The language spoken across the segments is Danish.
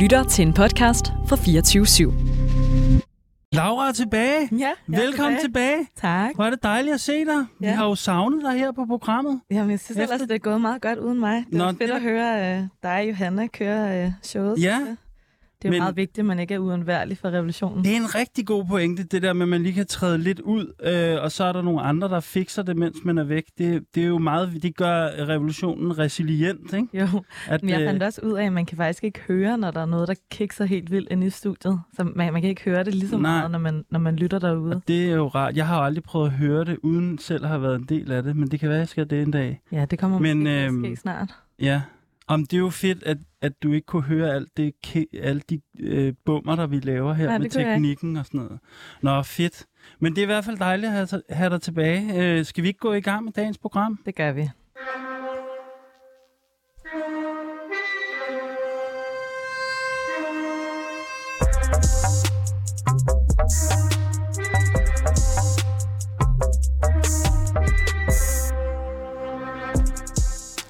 lytter til en podcast fra 24/7. Laura er tilbage. Ja, velkommen tilbage. Tak. Hvor er det dejligt at se dig. Ja. Vi har jo savnet dig her på programmet. Jamen, jeg synes ellers, det er gået meget godt uden mig. Det er fedt at høre dig, Johanna, køre showet. Ja. Det er meget vigtigt, at man ikke er uundværlig for revolutionen. Det er en rigtig god pointe, det der med, at man lige kan træde lidt ud, og så er der nogle andre, der fikser det, mens man er væk. Det er jo meget, det gør revolutionen resilient, ikke? Jo, at, men jeg fandt også ud af, at man kan faktisk ikke høre, når der er noget, der kikser helt vildt inde i studiet. Så man kan ikke høre det lige så meget, når man lytter derude. Og det er jo rart. Jeg har jo aldrig prøvet at høre det, uden selv at have været en del af det, men det kan være, at jeg skal det en dag. Ja, det kommer måske snart. Ja. Om det er jo fedt, at du ikke kunne høre alle de bummer, der vi laver her med teknikken og sådan noget. Nå, fedt. Men det er i hvert fald dejligt at have dig tilbage. Skal vi ikke gå i gang med dagens program? Det gør vi.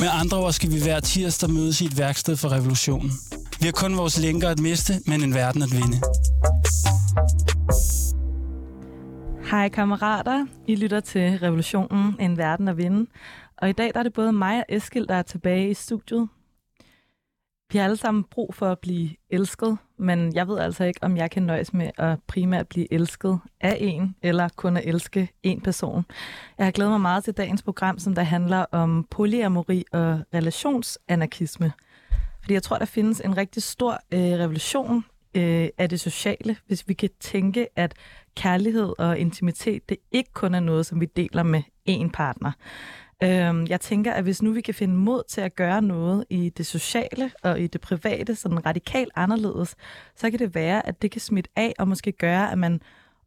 Med andre ord skal vi hver tirsdag mødes i et værksted for revolutionen. Vi har kun vores lænker at miste, men en verden at vinde. Hej kammerater, I lytter til Revolutionen, en verden at vinde. Og i dag der er det både mig og Eskil, der er tilbage i studiet. Vi har alle sammen brug for at blive elsket, men jeg ved altså ikke, om jeg kan nøjes med at primært blive elsket af en, eller kun at elske en person. Jeg har glædet mig meget til dagens program, som der handler om polyamory og relationsanarkisme. Fordi jeg tror, der findes en rigtig stor revolution af det sociale, hvis vi kan tænke, at kærlighed og intimitet, det ikke kun er noget, som vi deler med én partner. Jeg tænker, at hvis nu vi kan finde mod til at gøre noget i det sociale og i det private, sådan radikalt anderledes, så kan det være, at det kan smitte af og måske gøre, at man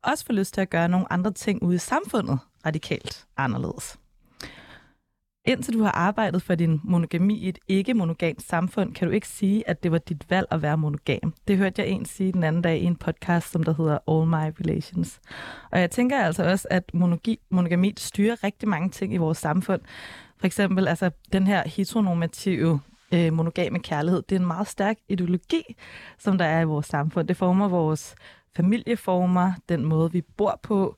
også får lyst til at gøre nogle andre ting ude i samfundet radikalt anderledes. Indtil du har arbejdet for din monogami i et ikke-monogamt samfund, kan du ikke sige, at det var dit valg at være monogam. Det hørte jeg en sige den anden dag i en podcast, som der hedder All My Relations. Og jeg tænker altså også, at monogami styrer rigtig mange ting i vores samfund. For eksempel altså, den her heteronormative monogame kærlighed, det er en meget stærk ideologi, som der er i vores samfund. Det former vores familieformer, den måde vi bor på,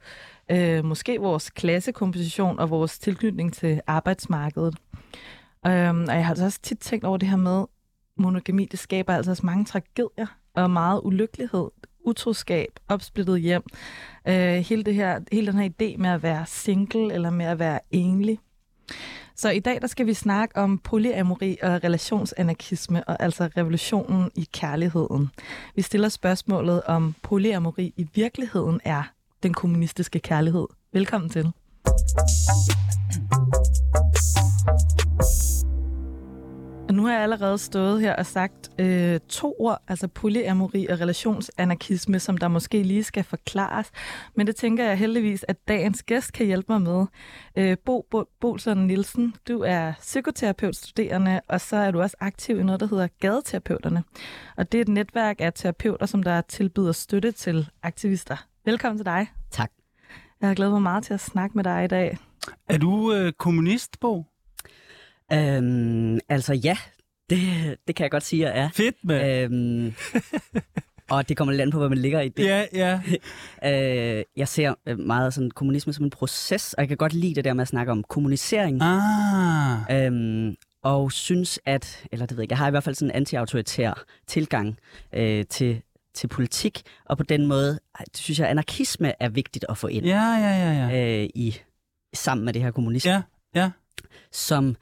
måske vores klassekomposition og vores tilknytning til arbejdsmarkedet. Og jeg har altså også tit tænkt over det her med, monogami, det skaber altså også mange tragedier og meget ulykkelighed, utroskab, opsplittet hjem. Hele den her idé med at være single eller med at være enlig. Så i dag der skal vi snakke om polyamori og relationsanarkisme, og altså revolutionen i kærligheden. Vi stiller spørgsmålet, om polyamori i virkeligheden er den kommunistiske kærlighed. Velkommen til. Og nu har jeg allerede stået her og sagt to ord, altså polyamori og relationsanarkisme, som der måske lige skal forklares. Men det tænker jeg heldigvis, at dagens gæst kan hjælpe mig med. Bo Boelslund Bo Nielsen, du er psykoterapeutstuderende, og så er du også aktiv i noget, der hedder Gadeterapeuterne. Og det er et netværk af terapeuter, som der tilbyder støtte til aktivister. Velkommen til dig. Tak. Jeg har glædet mig meget til at snakke med dig i dag. Er du kommunist, Bo? Altså ja, det kan jeg godt sige, at jeg er. Fedt, mand. Og det kommer lidt an på, hvor man ligger i det. Ja. Jeg ser meget sådan kommunisme som en proces, og jeg kan godt lide det der med at snakke om kommunisering. Og synes at, eller det ved jeg ikke, jeg har i hvert fald sådan en anti-autoritær tilgang til til politik, og på den måde, synes jeg, anarkisme er vigtigt at få ind i sammen med det her kommunisme. Ja, ja. Som,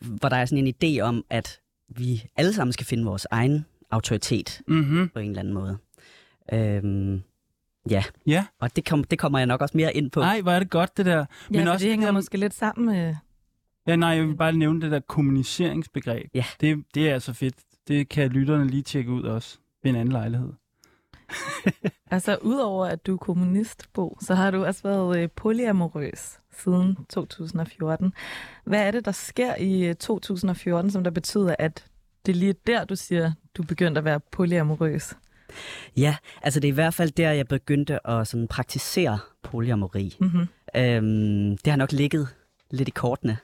hvor der er sådan en idé om, at vi alle sammen skal finde vores egen autoritet på en eller anden måde. Ja, og det kommer jeg nok også mere ind på. Nej, hvor er det godt, det der. Men ja, også det hænger måske lidt sammen med... Ja, nej, jeg vil bare nævne det der kommuniceringsbegreb. Ja. Det er altså fedt. Det kan lytterne lige tjekke ud også ved en anden lejlighed. Altså, udover at du er kommunist, Bo, så har du også været polyamorøs siden 2014. Hvad er det, der sker i 2014, som der betyder, at det er lige der, du siger, du begyndte at være polyamorøs? Ja, altså det er i hvert fald der, jeg begyndte at sådan praktisere polyamori. Det har nok ligget lidt i kortene,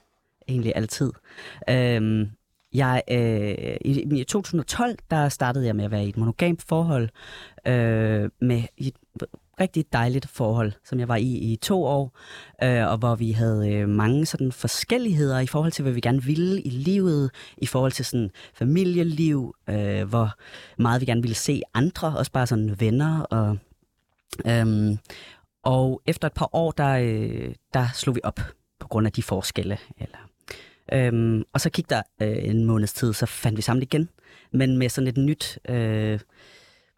egentlig altid. I 2012, der startede jeg med at være i et monogamt forhold, med et rigtig dejligt forhold, som jeg var i 2 år, og hvor vi havde mange sådan forskelligheder i forhold til, hvad vi gerne ville i livet, i forhold til sådan familieliv, hvor meget vi gerne ville se andre, også bare sådan venner. Og efter et par år, der slog vi op på grund af de forskelle, og så gik der en måneds tid, så fandt vi sammen igen, men med sådan et nyt,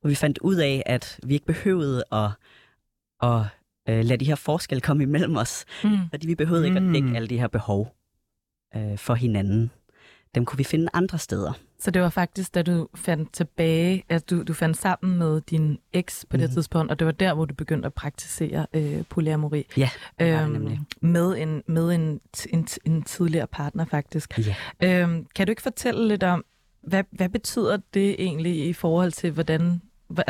hvor vi fandt ud af, at vi ikke behøvede at lade de her forskelle komme imellem os, fordi vi behøvede ikke at dække alle de her behov for hinanden. Dem kunne vi finde andre steder. Så det var faktisk, da du fandt tilbage, at du fandt sammen med din eks på det tidspunkt, og det var der, hvor du begyndte at praktisere polyamori. Ja, nemlig. Med en tidligere partner, faktisk. Ja. Kan du ikke fortælle lidt om, hvad betyder det egentlig i forhold til,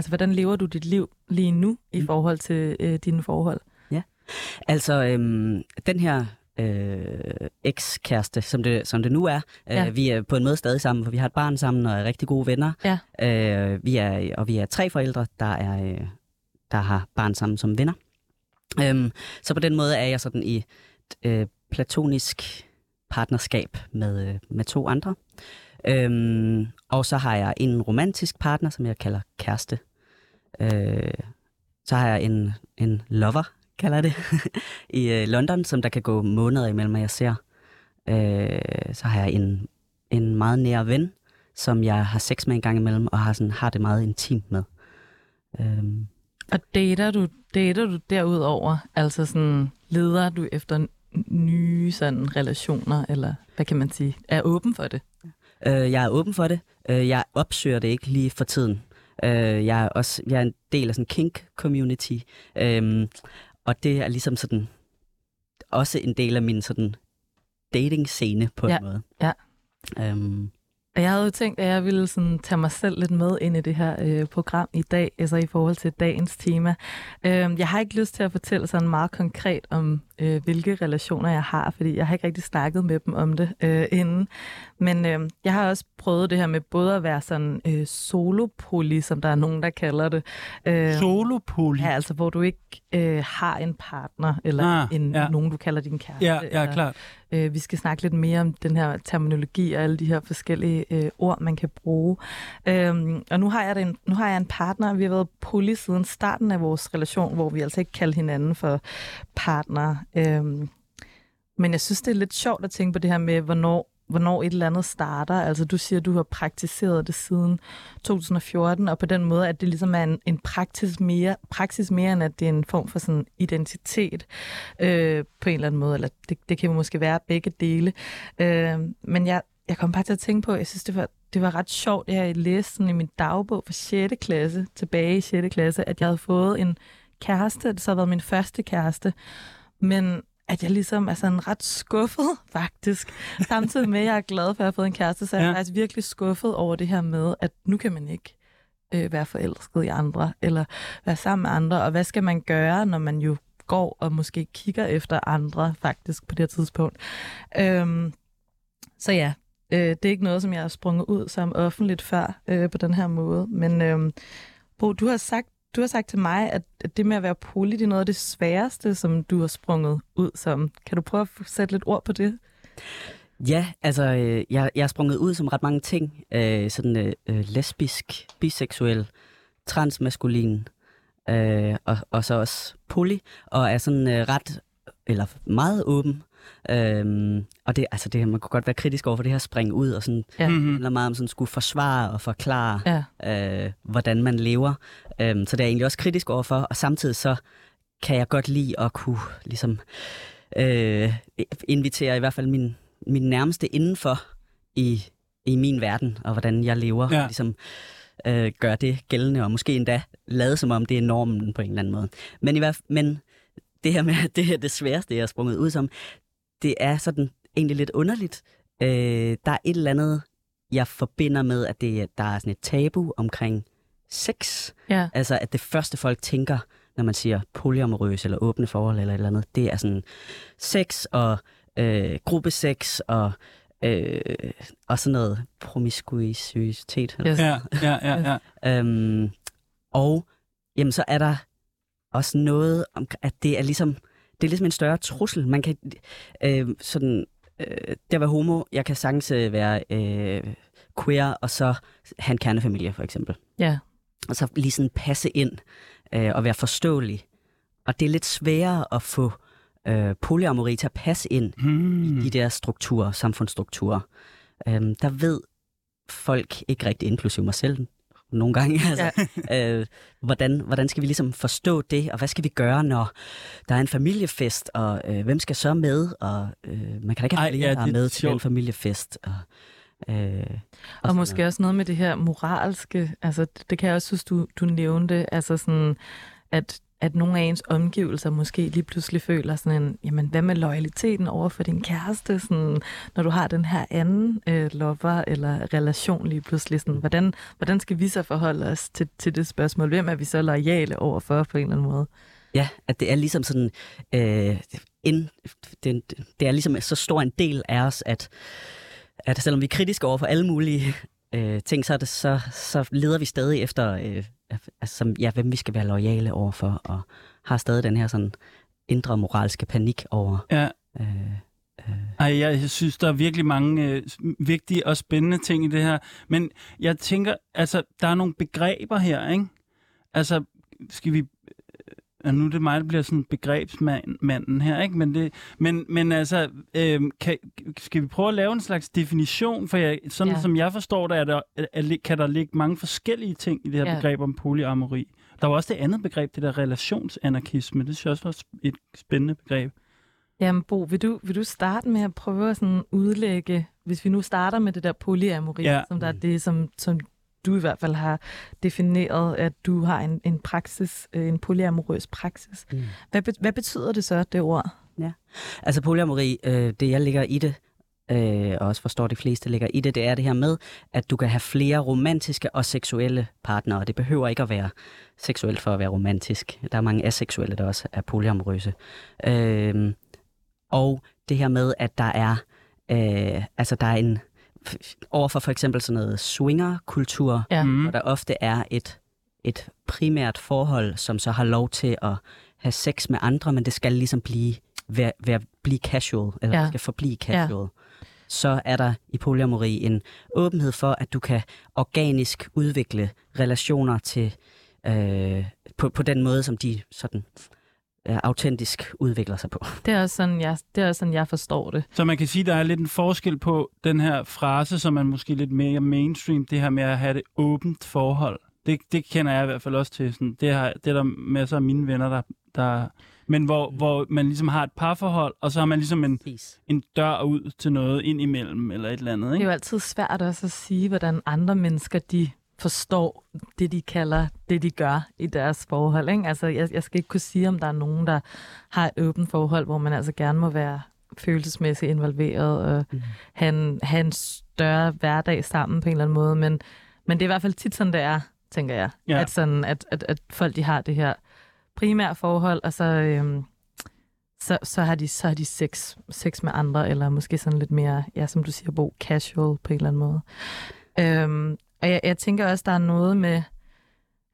hvordan lever du dit liv lige nu i forhold til dine forhold? Ja, altså den her... ekskæreste, som det nu er. Vi er på en måde stadig sammen, for vi har et barn sammen og er rigtig gode venner. Ja. Vi er 3 forældre, der har barn sammen som venner. Så på den måde er jeg sådan i et platonisk partnerskab med 2 andre. Og så har jeg en romantisk partner, som jeg kalder kæreste. Så har jeg en lover, kalder det, i London, som der kan gå måneder imellem, at jeg ser. Så har jeg en meget nær ven, som jeg har sex med en gang imellem, og har det meget intimt med. Og dater du derudover? Altså sådan, leder du efter nye sådan relationer, eller hvad kan man sige? Er åben for det? Jeg er åben for det. Jeg opsøger det ikke lige for tiden. Jeg er en del af sådan kink-community, og det er ligesom sådan også en del af min sådan dating-scene på en måde. Ja. Jeg havde jo tænkt, at jeg ville sådan tage mig selv lidt med ind i det her program i dag, altså i forhold til dagens tema. Jeg har ikke lyst til at fortælle sådan meget konkret om, hvilke relationer jeg har, fordi jeg har ikke rigtig snakket med dem om det inden. Men jeg har også prøvet det her med både at være sådan solopoly, som der er nogen, der kalder det. Solopoly? Ja, altså hvor du ikke har en partner, eller nogen, du kalder din kæreste. Ja, klart. Vi skal snakke lidt mere om den her terminologi og alle de her forskellige ord, man kan bruge. Og nu har jeg en partner, vi har været poly siden starten af vores relation, hvor vi altså ikke kalder hinanden for partner. Men jeg synes, det er lidt sjovt at tænke på det her med, hvornår et eller andet starter. Altså du siger, du har praktiseret det siden 2014, og på den måde, at det ligesom er en praksis mere, end at det er en form for sådan identitet på en eller anden måde, eller det kan jo måske være begge dele. Men jeg kom bare til at tænke på, at jeg synes, det var ret sjovt, at jeg læste sådan i min dagbog fra 6. klasse, tilbage i 6. klasse, at jeg havde fået en kæreste, det så havde været min første kæreste, men at jeg ligesom er sådan ret skuffet, faktisk. Samtidig med, at jeg er glad for, at jeg har fået en kæreste, så er jeg faktisk virkelig skuffet over det her med, at nu kan man ikke være forelsket i andre, eller være sammen med andre, og hvad skal man gøre, når man jo går og måske kigger efter andre, faktisk, på det tidspunkt. Så ja, det er ikke noget, som jeg har sprunget ud som offentligt før, på den her måde, men Bo, du har sagt til mig, at det med at være poly, det er noget af det sværeste, som du har sprunget ud som. Kan du prøve at sætte lidt ord på det? Ja, altså, jeg er sprunget ud som ret mange ting. Lesbisk, biseksuel, transmaskulin og så også poly, og er sådan ret eller meget åben. Og det, altså det, man kunne godt være kritisk over for det her springe ud og sådan, ja. Handler meget om sådan skulle forsvare og forklare, ja. Hvordan man lever. Så det er jeg egentlig også kritisk over for, og samtidig så kan jeg godt lide at kunne ligesom invitere i hvert fald min nærmeste indenfor i min verden, og hvordan jeg lever, ja. Ligesom gør det gældende, og måske endda lade som om det er normen på en eller anden måde. Men det her med, at det her det sværeste, jeg har sprunget ud som, det er sådan egentlig lidt underligt. Der er et eller andet, jeg forbinder med, at der er sådan et tabu omkring sex. Ja. Altså, at det første folk tænker, når man siger polyamorøs eller åbne forhold eller et eller andet, det er sådan sex og gruppesex og sådan noget promiskuitet. Yes. Ja. Og jamen, så er der også noget om, at det er ligesom en større trussel. Man kan det at være homo, jeg kan sagtens være queer og så have en kernefamilie for eksempel. Ja. Og så lige sådan passe ind og være forståelig. Og det er lidt sværere at få polyamori til at passe ind i de der strukturer, samfundsstrukturer. Der ved folk ikke rigtig, inklusive mig selv, nogle gange. Altså, ja. Hvordan skal vi ligesom forstå det, og hvad skal vi gøre, når der er en familiefest, og hvem skal så med, og man kan da ikke have flere, der er med til en familiefest. Og måske også noget med det her moralske, altså det kan jeg også synes, du nævnte, altså sådan, at nogle af ens omgivelser måske lige pludselig føler sådan en, jamen hvad med loyaliteten over for din kæreste, sådan, når du har den her anden lover eller relation lige pludselig, sådan, hvordan skal vi så forholde os til det spørgsmål? Hvem er vi så loyale overfor på en eller anden måde? Ja, at det er ligesom sådan, det er ligesom så stor en del af os, at selvom vi er kritiske over for alle mulige ting, så leder vi stadig efter, altså, ja, hvem vi skal være loyale overfor, og har stadig den her sådan indre moralske panik over. Ja. Ej, jeg synes, der er virkelig mange vigtige og spændende ting i det her. Men jeg tænker, altså, der er nogle begreber her, ikke? Altså, skal vi... nu er det mig, der bliver sådan begrebsmanden her, ikke? Men altså, skal vi prøve at lave en slags definition? For jeg, sådan ja. Som jeg forstår det, kan der ligge mange forskellige ting i det her ja. Begreb om polyamori. Der var også det andet begreb, det der relationsanarkisme. Det synes jeg også var et spændende begreb. Jamen Bo, vil du starte med at prøve at sådan udlægge, hvis vi nu starter med det der polyamori, ja. Som der er det, som du i hvert fald har defineret, at du har en praksis, en polyamorøs praksis. Mm. Hvad betyder det så, det ord? Ja. Altså polyamori, det jeg ligger i det, og også forstår de fleste ligger i det, det er det her med, at du kan have flere romantiske og seksuelle partnere. Det behøver ikke at være seksuelt for at være romantisk. Der er mange aseksuelle, der også er polyamorøse. Og det her med, at der er, der er en overfor for eksempel sådan noget swingerkultur, ja. Hvor der ofte er et primært forhold, som så har lov til at have sex med andre, men det skal ligesom blive casual, eller ja. Skal forblive casual. Ja. Så er der i polyamori en åbenhed for, at du kan organisk udvikle relationer til på den måde, som de sådan autentisk udvikler sig på. Det er også sådan, jeg forstår det. Så man kan sige, der er lidt en forskel på den her frase, som man måske lidt mere mainstream, det her med at have det åbent forhold. Det kender jeg i hvert fald også til. Sådan, det er der masser af mine venner, der men hvor man ligesom har et parforhold, og så har man ligesom en dør ud til noget ind imellem, eller et eller andet. Ikke? Det er jo altid svært også at sige, hvordan andre mennesker, de forstår det, de kalder det, de gør i deres forhold. Ikke? Altså, jeg skal ikke kunne sige, om der er nogen, der har et åbent forhold, hvor man altså gerne må være følelsesmæssigt involveret og have en større hverdag sammen på en eller anden måde. Men det er i hvert fald tit sådan, det er, tænker jeg. Ja. At, sådan, at folk de har det her primære forhold, og så, har de sex med andre, eller måske sådan lidt mere, ja, som du siger, Bo, casual på en eller anden måde. Og jeg tænker også, der er noget med,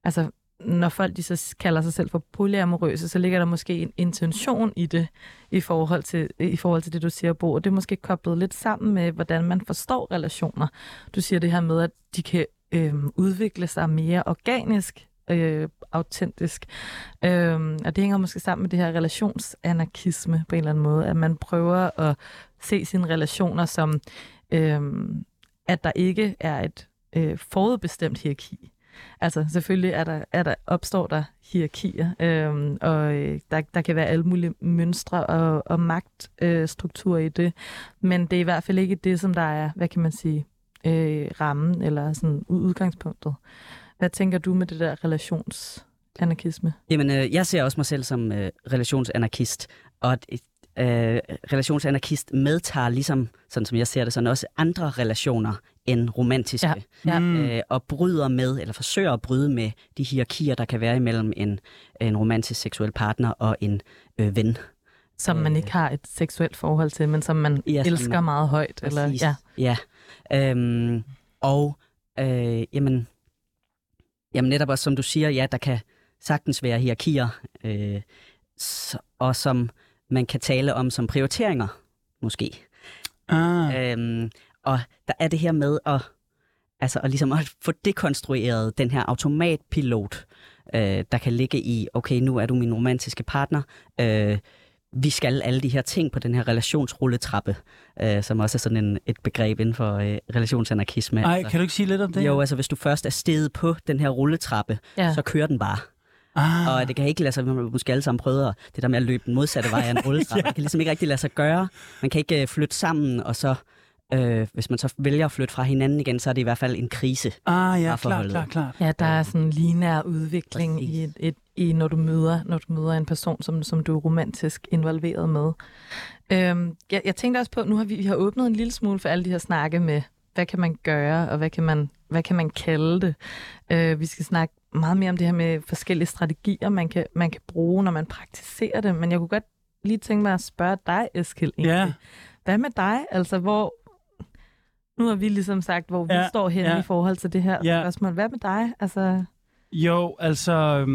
altså når folk de så kalder sig selv for polyamorøse, så ligger der måske en intention i det, i forhold til det, du siger, Bo. Og det er måske koblet lidt sammen med, hvordan man forstår relationer. Du siger det her med, at de kan udvikle sig mere organisk, autentisk. Og det hænger måske sammen med det her relationsanarkisme på en eller anden måde, at man prøver at se sine relationer som, at der ikke er et forudbestemt hierarki. Altså selvfølgelig opstår der hierarkier, og der kan være alle mulige mønstre og magtstrukturer i det, men det er i hvert fald ikke det, som der er, hvad kan man sige, rammen eller sådan udgangspunktet. Hvad tænker du med det der relationsanarkisme? Jamen, jeg ser også mig selv som relationsanarkist, og relationsanarkist medtager ligesom, sådan som jeg ser det, sådan også andre relationer end romantiske, og bryder med, eller forsøger at bryde med de hierarkier, der kan være imellem en romantisk seksuel partner og en ven. Som man ikke har et seksuelt forhold til, men som man elsker meget højt. Præcis. Eller, ja. Ja. Jamen netop også, som du siger, ja, der kan sagtens være hierarkier, og som man kan tale om som prioriteringer, måske. Og der er det her med at ligesom at få dekonstrueret den her automatpilot, der kan ligge i, okay, nu er du min romantiske partner, vi skal alle de her ting på den her relationsrulletrappe, som også er sådan et begreb inden for relationsanarkisme. Nej, altså, kan du ikke sige lidt om det? Jo, altså hvis du først er steget på den her rulletrappe, så kører den bare. Og det kan ikke lade sig, måske alle sammen prøver det der med at løbe den modsatte vej af en rulletrappe. Man kan ligesom ikke rigtig lade sig gøre. Man kan ikke flytte sammen, og så hvis man så vælger at flytte fra hinanden igen, så er det i hvert fald en krise. Ja, klart. Ja, der er sådan en lineær udvikling i når du møder en person, som du er romantisk involveret med. Jeg tænkte også på, nu har vi har åbnet en lille smule for alle de her snakke med, hvad kan man gøre, og hvad kan man kalde det. Vi skal snakke meget mere om det her med forskellige strategier, man kan bruge, når man praktiserer det. Men jeg kunne godt lige tænke mig at spørge dig, Eskil, egentlig. Yeah. Hvad med dig? Altså, nu har vi ligesom sagt, hvor vi står henne i forhold til det her spørgsmål. Hvad med dig? Altså... Jo, altså,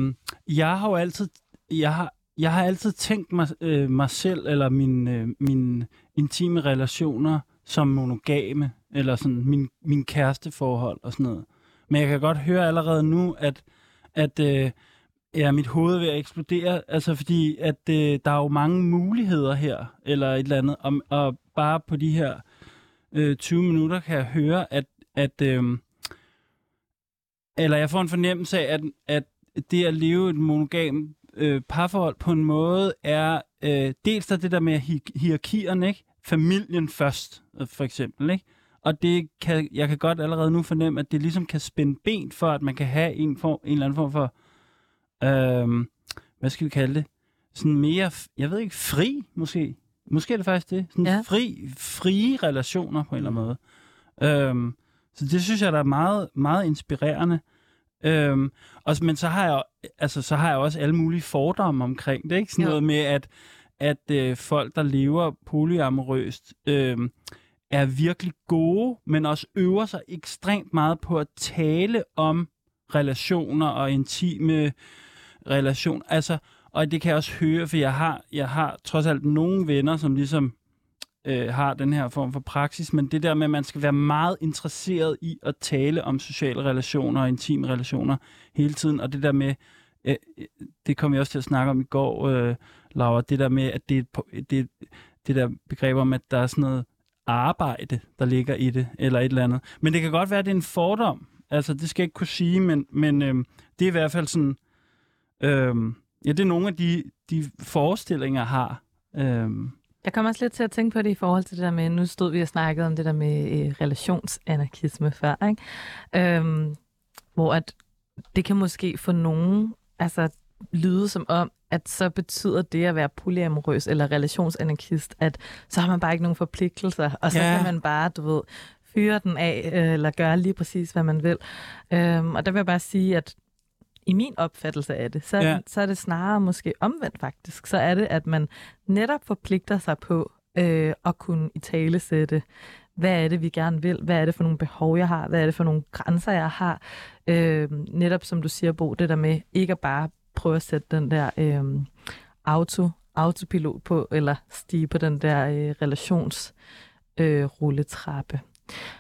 jeg har altid tænkt mig selv, eller mine intime relationer, som monogame, eller sådan min kæresteforhold og sådan noget. Men jeg kan godt høre allerede nu, at mit hoved er ved at eksplodere, altså fordi, at der er jo mange muligheder her, eller et eller andet, og bare på de her 20 minutter kan jeg høre, eller jeg får en fornemmelse af, at det at leve et monogamt parforhold på en måde er dels der det der med hierarkierne, ikke? Familien først, for eksempel, ikke? Og det kan, jeg kan godt allerede nu fornemme, at det ligesom kan spænde ben for, at man kan have en eller anden form for, hvad skal vi kalde det? Sådan mere, jeg ved ikke, fri måske. Måske er det faktisk det. Sådan frie relationer på en eller anden måde. Så det synes jeg, der er meget, meget inspirerende. Men så har jeg også alle mulige fordomme omkring det. Ikke? Sådan noget med, at folk, der lever polyamorøst, er virkelig gode, men også øver sig ekstremt meget på at tale om relationer og intime relationer. Altså, og det kan jeg også høre, for jeg har trods alt nogle venner, som ligesom har den her form for praksis, men det der med, at man skal være meget interesseret i at tale om sociale relationer og intime relationer hele tiden, og det der med, det kom jeg også til at snakke om i går, Laura, det der med, at det der begreb om, at der er sådan noget arbejde, der ligger i det, eller et eller andet. Men det kan godt være, at det er en fordom, altså det skal jeg ikke kunne sige, men det er i hvert fald sådan, det er nogle af de forestillinger, jeg har. Jeg kommer også lidt til at tænke på det i forhold til det der med, nu stod vi og snakkede om det der med relationsanarkisme før, ikke? Hvor at det kan måske for nogen altså lyde som om, at så betyder det at være polyamorøs eller relationsanarkist, at så har man bare ikke nogen forpligtelser, og så kan man bare, du ved, fyre den af, eller gøre lige præcis, hvad man vil. Og der vil jeg bare sige, at i min opfattelse af det, så er det snarere måske omvendt faktisk. Så er det, at man netop forpligter sig på at kunne italesætte, hvad er det, vi gerne vil? Hvad er det for nogle behov, jeg har? Hvad er det for nogle grænser, jeg har? Netop som du siger, Bo, det der med ikke at bare prøve at sætte den der autopilot på, eller stige på den der relationsrulletrappe.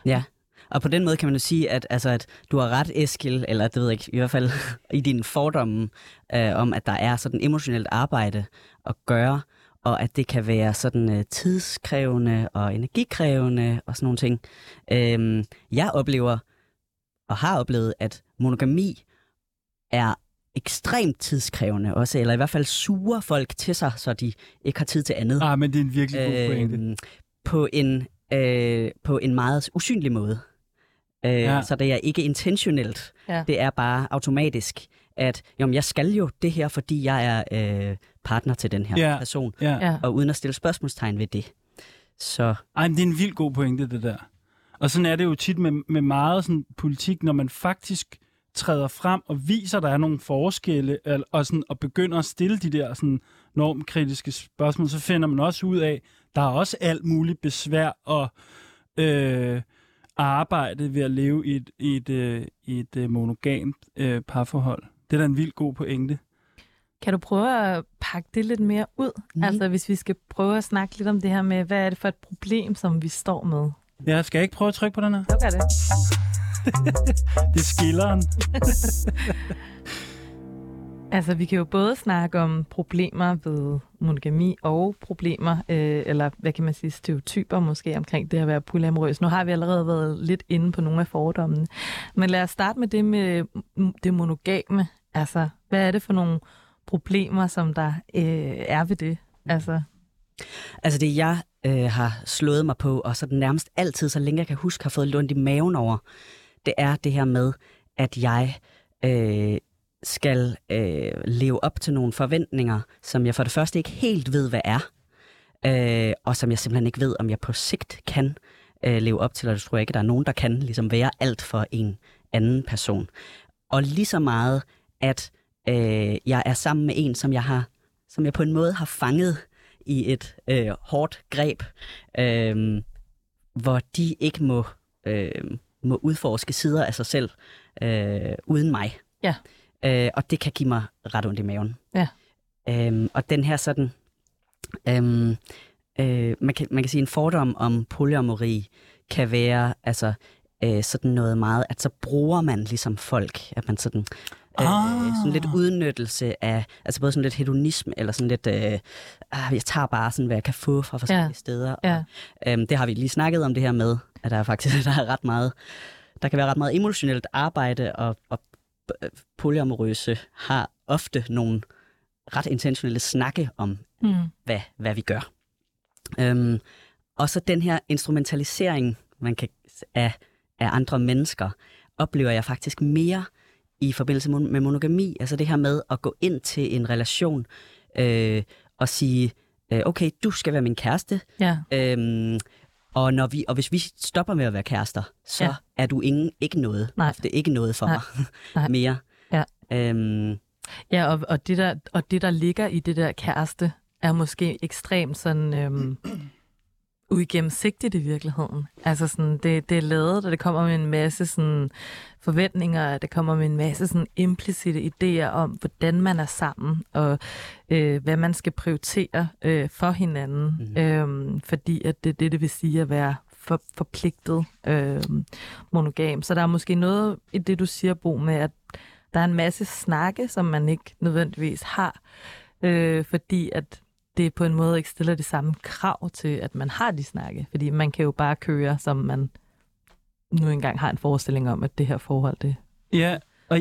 Ja, Og på den måde kan man jo sige, at, altså, at du har ret, Eskil, eller det ved jeg ikke, i hvert fald i din fordomme om, at der er sådan emotionelt arbejde at gøre, og at det kan være sådan tidskrævende og energikrævende og sådan nogle ting. Jeg oplever og har oplevet, at monogami er ekstremt tidskrævende også, eller i hvert fald suger folk til sig, så de ikke har tid til andet. Ah, men det er en virkelig god pointe. På en meget usynlig måde. Så det er ikke intentionelt. Ja. Det er bare automatisk, at jeg skal jo det her, fordi jeg er partner til den her person, og uden at stille spørgsmålstegn ved det. Så... Ej, men det er en vildt god pointe, det der. Og sådan er det jo tit med meget sådan politik, når man faktisk træder frem og viser, at der er nogle forskelle, og, sådan, og begynder at stille de der sådan, normkritiske spørgsmål, så finder man også ud af, der er også alt muligt besvær og arbejde ved at leve i et monogamt parforhold. Det er da en vildt god pointe. Kan du prøve at pakke det lidt mere ud? Mm. Altså hvis vi skal prøve at snakke lidt om det her med, hvad er det for et problem, som vi står med? Jeg skal ikke prøve at trykke på den her. Du gør det. Det er skilleren. Altså, vi kan jo både snakke om problemer ved monogami og problemer, eller hvad kan man sige, stereotyper måske omkring det at være polyamorøs. Nu har vi allerede været lidt inde på nogle af fordommene. Men lad os starte med det med det monogame. Altså, hvad er det for nogle problemer, som der er ved det? Altså det jeg har slået mig på, og så nærmest altid, så længe jeg kan huske, har fået lidt ondt i maven over, det er det her med, at jeg skal leve op til nogle forventninger, som jeg for det første ikke helt ved, hvad er, og som jeg simpelthen ikke ved, om jeg på sigt kan leve op til, og det tror jeg ikke, der er nogen, der kan ligesom være alt for en anden person. Og lige så meget, at jeg er sammen med en, som jeg på en måde har fanget i et hårdt greb, hvor de ikke må udforske sider af sig selv uden mig. Ja. Og det kan give mig ret ondt i maven. Ja. Og den her sådan... man kan sige, en fordom om polyamori kan være altså, sådan noget meget, at så bruger man ligesom folk, at man sådan... sådan lidt udnyttelse af, altså både sådan lidt hedonisme, eller sådan lidt, jeg tager bare sådan, hvad jeg kan få fra forskellige steder. Ja. Og, det har vi lige snakket om det her med, at der er ret meget, der kan være ret meget emotionelt arbejde, og polyamorøse har ofte nogle ret intentionelle snakke om, hvad vi gør. Og så den her instrumentalisering, man kan af andre mennesker, oplever jeg faktisk mere i forbindelse med monogami, altså det her med at gå ind til en relation og sige, okay, du skal være min kæreste, og hvis vi stopper med at være kærester, så er du ikke noget. Nej. Det er ikke noget for mig mere. Ja, og det der ligger i det der kæreste, er måske ekstremt sådan... uigennemsigtigt i virkeligheden. Altså sådan, det er lavet, og det kommer med en masse sådan forventninger, og det kommer med en masse sådan implicite idéer om, hvordan man er sammen, og hvad man skal prioritere for hinanden, fordi at det er det vil sige at være forpligtet monogam. Så der er måske noget i det, du siger, Bo, med at der er en masse snakke, som man ikke nødvendigvis har, fordi at det på en måde ikke stiller det samme krav til, at man har de snakke. Fordi man kan jo bare køre, som man nu engang har en forestilling om, at det her forhold, det... Ja, og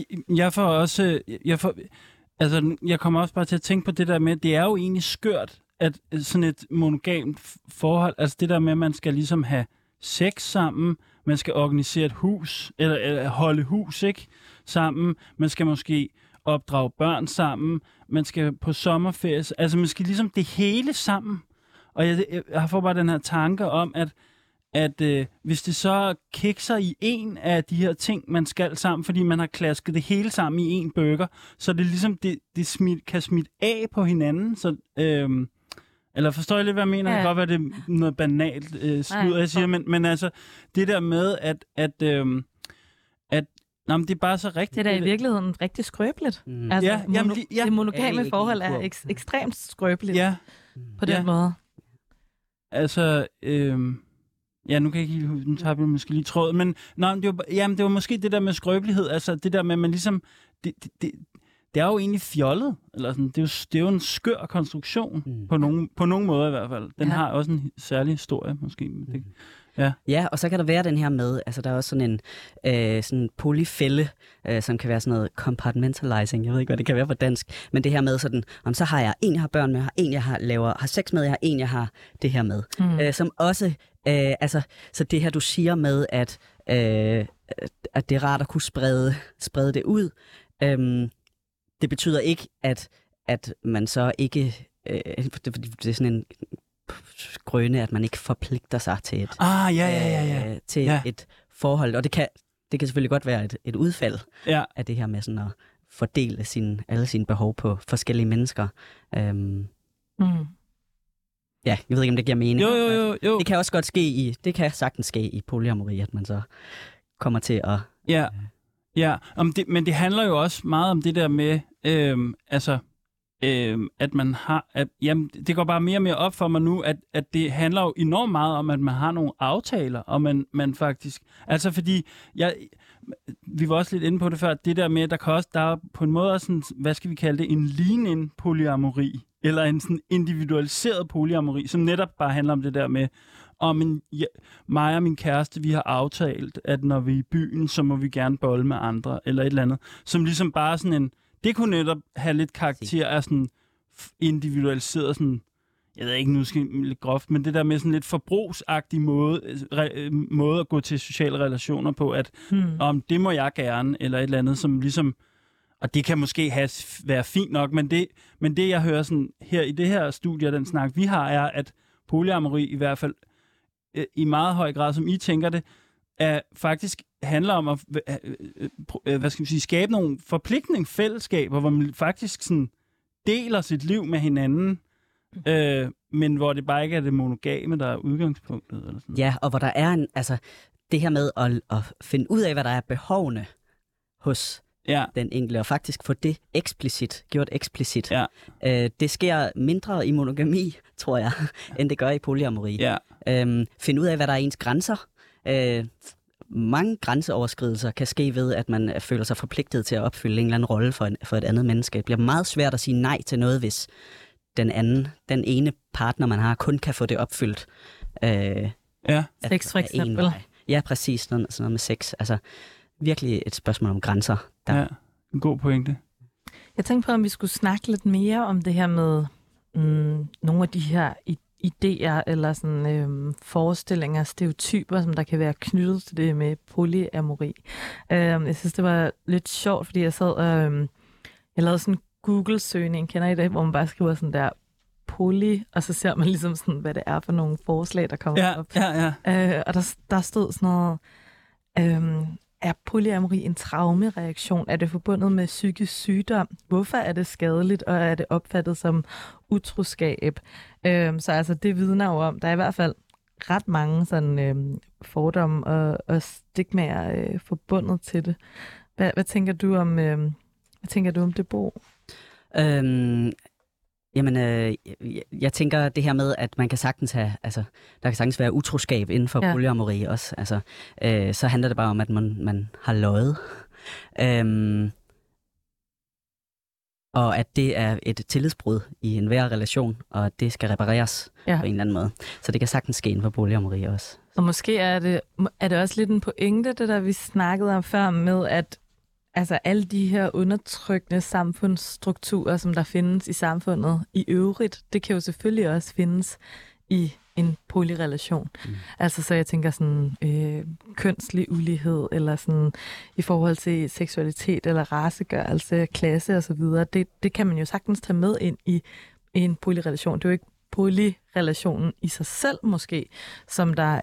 jeg kommer også bare til at tænke på det der med, at det er jo egentlig skørt, at sådan et monogamt forhold, altså det der med, at man skal ligesom have sex sammen, man skal organisere et hus, eller holde hus, ikke, sammen, man skal måske opdrage børn sammen, man skal på sommerferie, altså man skal ligesom det hele sammen. Og jeg får bare den her tanke om, at hvis det så kikser i en af de her ting, man skal sammen, fordi man har klasket det hele sammen i en burger, så det ligesom kan smitte af på hinanden, så... Eller forstår jeg lidt, hvad jeg mener? Ja. Det kan godt være, det er noget banalt sludder, jeg siger, men altså, det der med, at nå, men det er bare så rigtigt. Det er da i virkeligheden rigtig skrøbeligt. Mm. Altså, det monogame forhold er ekstremt skrøbeligt på den måde. Altså, Ja, nu kan jeg ikke helt huske, den tager vi måske lige tråd, men nej, det var, jamen, det var måske det der med skrøbelighed, altså det der med, at man ligesom, det er jo egentlig fjollet, eller sådan, det er jo en skør konstruktion, på nogen måder i hvert fald. Den har også en særlig historie, måske. Ja, og så kan der være den her med, altså der er også sådan en sådan polyfælde, som kan være sådan noget compartmentalizing, jeg ved ikke, hvad det kan være på dansk, men det her med sådan, om så har jeg en, jeg har børn med, jeg har en, jeg har sex med, jeg har en, jeg har det her med, som også, altså, så det her du siger med, at det er rart at kunne sprede det ud, det betyder ikke, at man så ikke, det er sådan en grønne, at man ikke forpligter sig til et, et forhold. Og det kan selvfølgelig godt være et udfald af det her med sådan at fordele alle sine behov på forskellige mennesker. Ja, jeg ved ikke, om det giver mening. Jo. Det kan også godt ske det kan sagtens ske i polyamori, at man så kommer til at... Ja, men det handler jo også meget om det der med, at man har... Jamen, det går bare mere og mere op for mig nu, at det handler jo enormt meget om, at man har nogle aftaler, og man faktisk... Altså, fordi... Vi var også lidt inde på det før, det der med, der er på en måde også sådan, hvad skal vi kalde det, en lean-in polyamori, eller en sådan individualiseret polyamori, som netop bare handler om det der med, mig og min kæreste, vi har aftalt, at når vi er i byen, så må vi gerne bolle med andre, eller et eller andet, som ligesom bare sådan en... Det kunne netop have lidt karakter af sådan individualiseret, sådan, jeg ved ikke, nu skal jeg lidt groft, men det der med sådan lidt forbrugsagtig måde at gå til sociale relationer på, at det må jeg gerne, eller et eller andet, som ligesom, og det kan måske være fint nok, men det jeg hører sådan her i det her studie, den snak vi har, er, at polyamori i hvert fald i meget høj grad, som I tænker det, er faktisk handler om at skabe nogle forpligtende fællesskaber, hvor man faktisk sådan deler sit liv med hinanden, men hvor det bare ikke er det monogame, der er udgangspunktet. Eller sådan. Ja, og hvor der er det her med at finde ud af, hvad der er behovene hos den enkelte, og faktisk få det gjort eksplicit. Ja. Det sker mindre i monogami, tror jeg, end det gør i polyamori. Ja. Finde ud af, hvad der er ens grænser. Mange grænseoverskridelser kan ske ved, at man føler sig forpligtet til at opfylde en eller anden rolle for et andet menneske. Det bliver meget svært at sige nej til noget, hvis den ene partner, man har, kun kan få det opfyldt. Sex for eksempel. Ja, præcis. Sådan noget med sex. Altså, virkelig et spørgsmål om grænser. Der... Ja, en god pointe. Jeg tænkte på, om vi skulle snakke lidt mere om det her med nogle af de her idéer eller sådan, forestillinger, stereotyper, som der kan være knyttet til det med polyamori. Jeg synes, det var lidt sjovt, fordi jeg sad og jeg lavede sådan en Google-søgning, kender I det, hvor man bare skriver sådan der poly, og så ser man ligesom sådan, hvad det er for nogle forslag, der kommer op. Ja. Og der stod sådan noget, er polyamori en traumereaktion? Er det forbundet med psykisk sygdom? Hvorfor er det skadeligt, og er det opfattet som utroskab? Så altså, det vidner jo om, der er i hvert fald ret mange sådan, fordomme og stigmaer forbundet til det. Hvad tænker du om, det, Bo? Jeg tænker det her med, at man kan sagtens der kan sagtens være utroskab inden for polyamori også. Altså, så handler det bare om, at man har løjet. Og at det er et tillidsbrud i enhver relation, og det skal repareres på en eller anden måde. Så det kan sagtens ske inden for polyamori også. Og måske er det også lidt en pointe, det der vi snakkede om før med, at altså alle de her undertrykkende samfundsstrukturer, som der findes i samfundet i øvrigt, det kan jo selvfølgelig også findes i en polyrelation. Altså så jeg tænker sådan kønslig ulighed, eller sådan i forhold til seksualitet eller racegørelse, klasse osv. Det kan man jo sagtens tage med ind i en polyrelation. Det er jo ikke polyrelationen i sig selv måske, som der,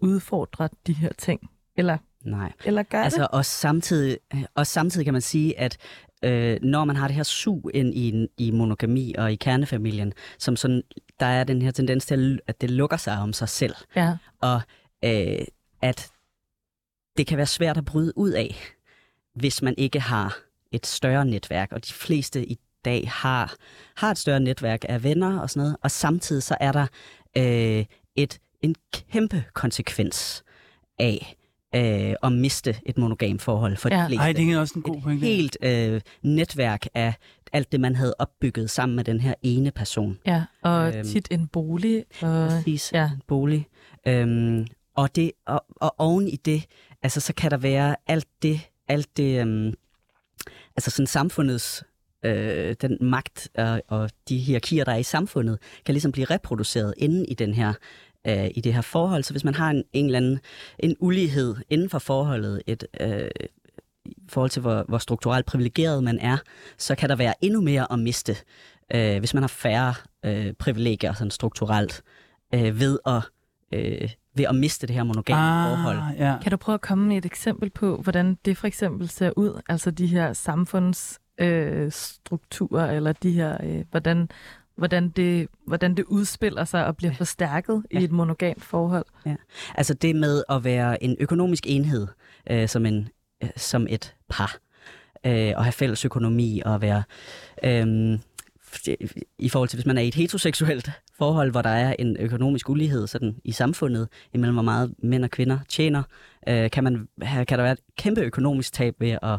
udfordrer de her ting. Nej. Eller gør altså, det? Og samtidig kan man sige, at når man har det her sug ind i monogami og i kernefamilien, som sådan, der er den her tendens til, at det lukker sig om sig selv. Ja. Og at det kan være svært at bryde ud af, hvis man ikke har et større netværk. Og de fleste i dag har et større netværk af venner og sådan noget. Og samtidig så er der et en kæmpe konsekvens af at miste et monogamt forhold for de fleste. Ej, det er også en god pointe. Helt netværk af alt det, man havde opbygget sammen med den her ene person. Ja, og tit en bolig. Præcis, en bolig. Og oven i det, altså, så kan der være alt det altså sådan samfundets, den magt og de hierarkier, der er i samfundet, kan ligesom blive reproduceret inde i den her i det her forhold. Så hvis man har en eller anden en ulighed inden for forholdet, i forhold til hvor strukturelt privilegeret man er, så kan der være endnu mere at miste, hvis man har færre privilegier sådan strukturelt, ved at miste det her monogame forhold. Ja. Kan du prøve at komme med et eksempel på, hvordan det for eksempel ser ud, altså de her samfundsstrukturer, eller de her, hvordan det udspiller sig og bliver forstærket i et monogamt forhold? Ja. Altså det med at være en økonomisk enhed, som et par, og have fælles økonomi, og være... I forhold til, hvis man er i et heteroseksuelt forhold, hvor der er en økonomisk ulighed sådan, i samfundet, imellem hvor meget mænd og kvinder tjener, kan der være et kæmpe økonomisk tab ved at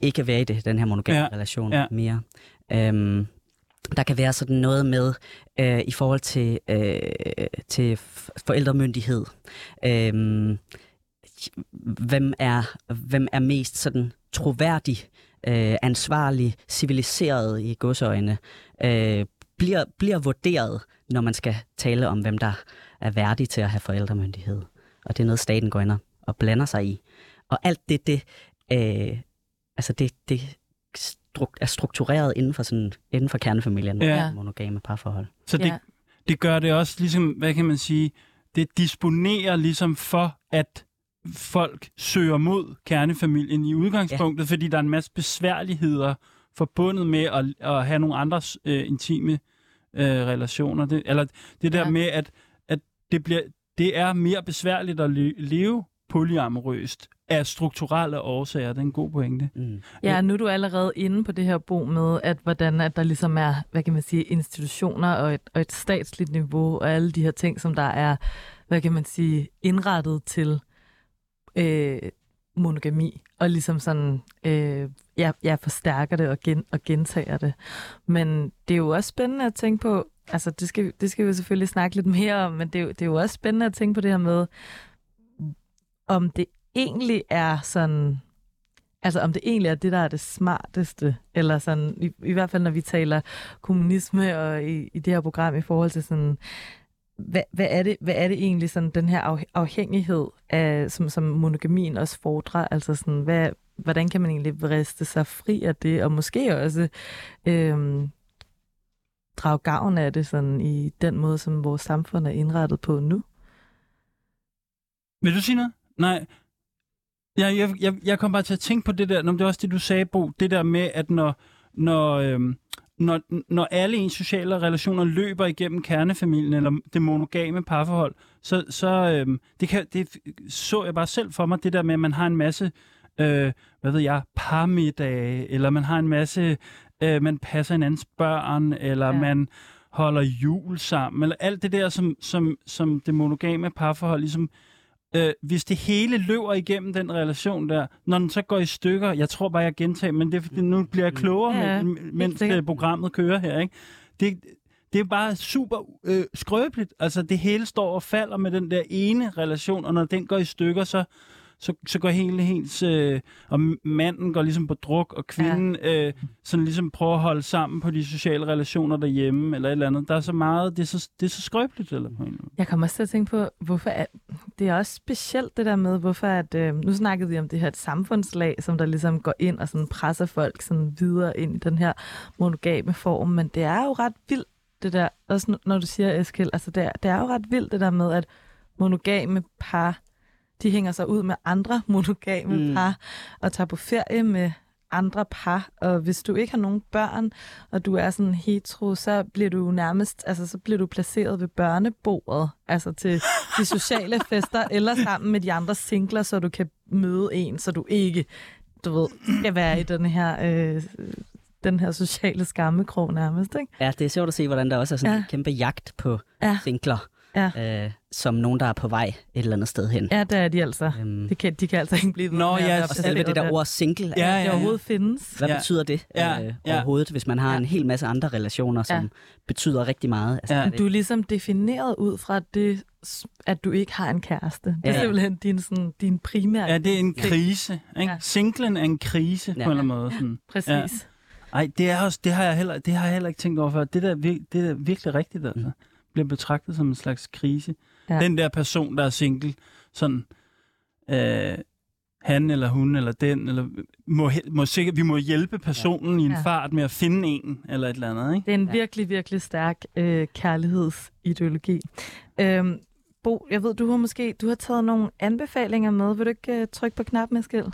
ikke være i den her monogame relation mere. Der kan være sådan noget med i forhold til, til forældremyndighed. Hvem er mest sådan troværdig, ansvarlig, civiliseret i godseøjne, bliver vurderet, når man skal tale om, hvem der er værdig til at have forældremyndighed. Og det er noget, staten går ind og blander sig i. Og alt det er struktureret inden for kernefamilien, monogame parforhold. Så det gør det også ligesom, hvad kan man sige, det disponerer ligesom for, at folk søger mod kernefamilien i udgangspunktet, fordi der er en masse besværligheder forbundet med at have nogle andres intime relationer. Det der med, at det er mere besværligt at leve polyamorøst af strukturelle årsager. Det er en god pointe. Mm. Ja, nu er du allerede inde på det her, Bo, med, at der ligesom er, hvad kan man sige, institutioner og et statsligt niveau, og alle de her ting, som der er, hvad kan man sige, indrettet til monogami, og ligesom sådan, jeg forstærker det og gentager det. Men det er jo også spændende at tænke på, altså det skal vi selvfølgelig snakke lidt mere om, men det er jo også spændende at tænke på det her med, om det egentlig er sådan, altså om det egentlig er det, der er det smarteste, eller sådan, i hvert fald når vi taler kommunisme og i det her program i forhold til sådan, Hvad er det egentlig sådan den her afhængighed af, som monogamien også fordrer? Altså sådan, hvordan kan man egentlig vriste sig fri af det, og måske også drage gavn af det sådan i den måde, som vores samfund er indrettet på nu? Vil du sige noget? Nej. Jeg kom bare til at tænke på det der, det er også det, du sagde, Bo, det der med, at når alle ens sociale relationer løber igennem kernefamilien eller det monogame parforhold, så det så jeg bare selv for mig, det der med, at man har en masse, parmiddage, eller man har en masse, man passer hinandens børn, eller man holder jul sammen, eller alt det der, som det monogame parforhold ligesom, hvis det hele løber igennem den relation der, når den så går i stykker, jeg tror bare, jeg gentager, men det, nu bliver jeg klogere, mens programmet kører her, ikke? Det er bare super skrøbeligt. Altså, det hele står og falder med den der ene relation, og når den går i stykker, så går hele hendes... og manden går ligesom på druk, og kvinden sådan ligesom prøver at holde sammen på de sociale relationer derhjemme, eller et eller andet. Der er så meget... Det er så skrøbeligt, eller på en eller anden. Jeg kommer også til at tænke på, hvorfor... Det er også specielt det der med, hvorfor... nu snakkede vi om det her et samfundslag, som der ligesom går ind og sådan presser folk sådan videre ind i den her monogame form, men det er jo ret vildt, det der... Også når du siger, Eskil, altså det er jo ret vildt, det der med, at monogame par... De hænger sig ud med andre monogame par og tager på ferie med andre par. Og hvis du ikke har nogen børn, og du er sådan hetero, så bliver du nærmest, altså så bliver du placeret ved børnebordet, altså til de sociale fester, eller sammen med de andre singler, så du kan møde en, så du ikke, du ved, skal være i den her den her sociale skammekrog nærmest, ikke? Ja, det er sjovt at se, hvordan der også er sådan en kæmpe jagt på singler, som nogen, der er på vej et eller andet sted hen. Ja, der er de altså. De kan altså ikke blive... Nå, ja. Og selve det der ord single, det overhovedet findes. Hvad betyder det overhovedet, hvis man har en hel masse andre relationer, som betyder rigtig meget? Altså, du er ligesom defineret ud fra det, at du ikke har en kæreste. Det er simpelthen din primære... Ja, det er en krise. Ikke? Ja. Singlen er en krise på en eller anden måde. Sådan. Præcis. Ja. Ej, det er også, det har jeg heller ikke tænkt over før. Det er virkelig rigtigt, altså. Bliver betragtet som en slags krise. Ja. Den der person, der er single, sådan, han eller hun eller den, eller vi må hjælpe personen i en fart med at finde en, eller et eller andet. Ikke? Det er en virkelig, virkelig stærk kærlighedsideologi. Bo, jeg ved, du har taget nogle anbefalinger med. Vil du ikke trykke på knappen, Eskil?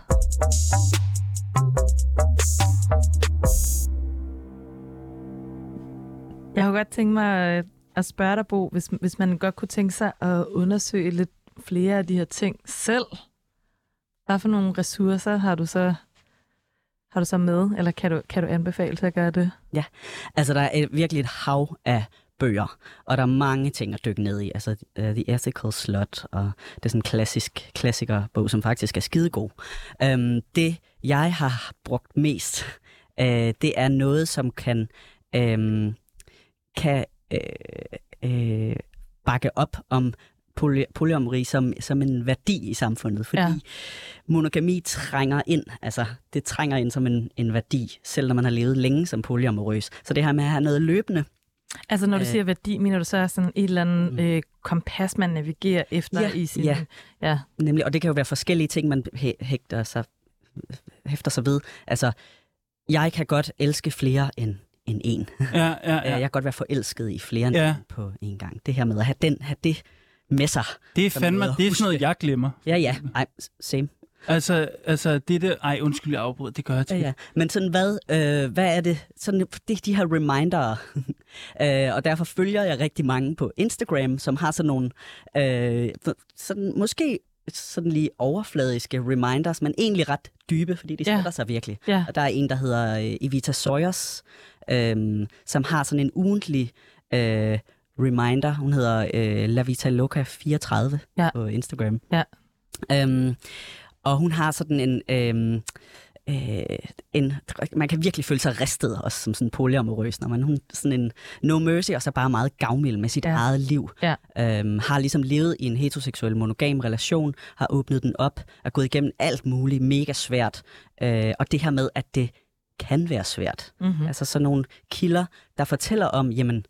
Jeg kunne godt tænke mig... at spørge dig, Bo, hvis man godt kunne tænke sig at undersøge lidt flere af de her ting selv, hvad for nogle ressourcer har du så med, eller kan du anbefale til at gøre det? Ja, altså der er virkelig et hav af bøger, og der er mange ting at dykke ned i. Altså The Ethical Slut, og det er sådan en klassikerbog, som faktisk er skidegod. Det, jeg har brugt mest, det er noget, som kan bakke op om polyamori som en værdi i samfundet, fordi monogami trænger ind, altså det trænger ind som en værdi, selv når man har levet længe som polyamorøs. Så det her med at have noget løbende. Altså når du siger værdi, mener du så sådan et eller andet kompas, man navigerer efter i sin... Ja. Ja, nemlig, og det kan jo være forskellige ting, man hæfter sig ved. Altså, jeg kan godt elske flere end en. Ja. Jeg kan godt være forelsket i flere på en gang. Det her med at have det med sig. Det er fandme, det er sådan noget, jeg glemmer. Ja. Ej, same. Altså det der... Ej, undskyld, jeg afbryder. Det gør jeg til. Ja. Men sådan hvad er det? Sådan, det er de her remindere. Og derfor følger jeg rigtig mange på Instagram, som har sådan nogle... sådan, måske sådan lige overfladiske reminders, men egentlig ret dybe, fordi de sætter sig virkelig. Ja. Og der er en, der hedder Evita Soyers, som har sådan en ugentlig reminder. Hun hedder lavitaloca34 på Instagram. Ja. Og hun har sådan en... Man kan virkelig føle sig ristet, også som sådan polyamorøs, når man hun sådan en no mercy, og så bare meget gavmild med sit eget liv. Ja. Har ligesom levet i en heteroseksuel monogam relation, har åbnet den op, er gået igennem alt muligt, mega svært. Og det her med, at det kan være svært. Mm-hmm. Altså sådan nogle kilder, der fortæller om, jamen,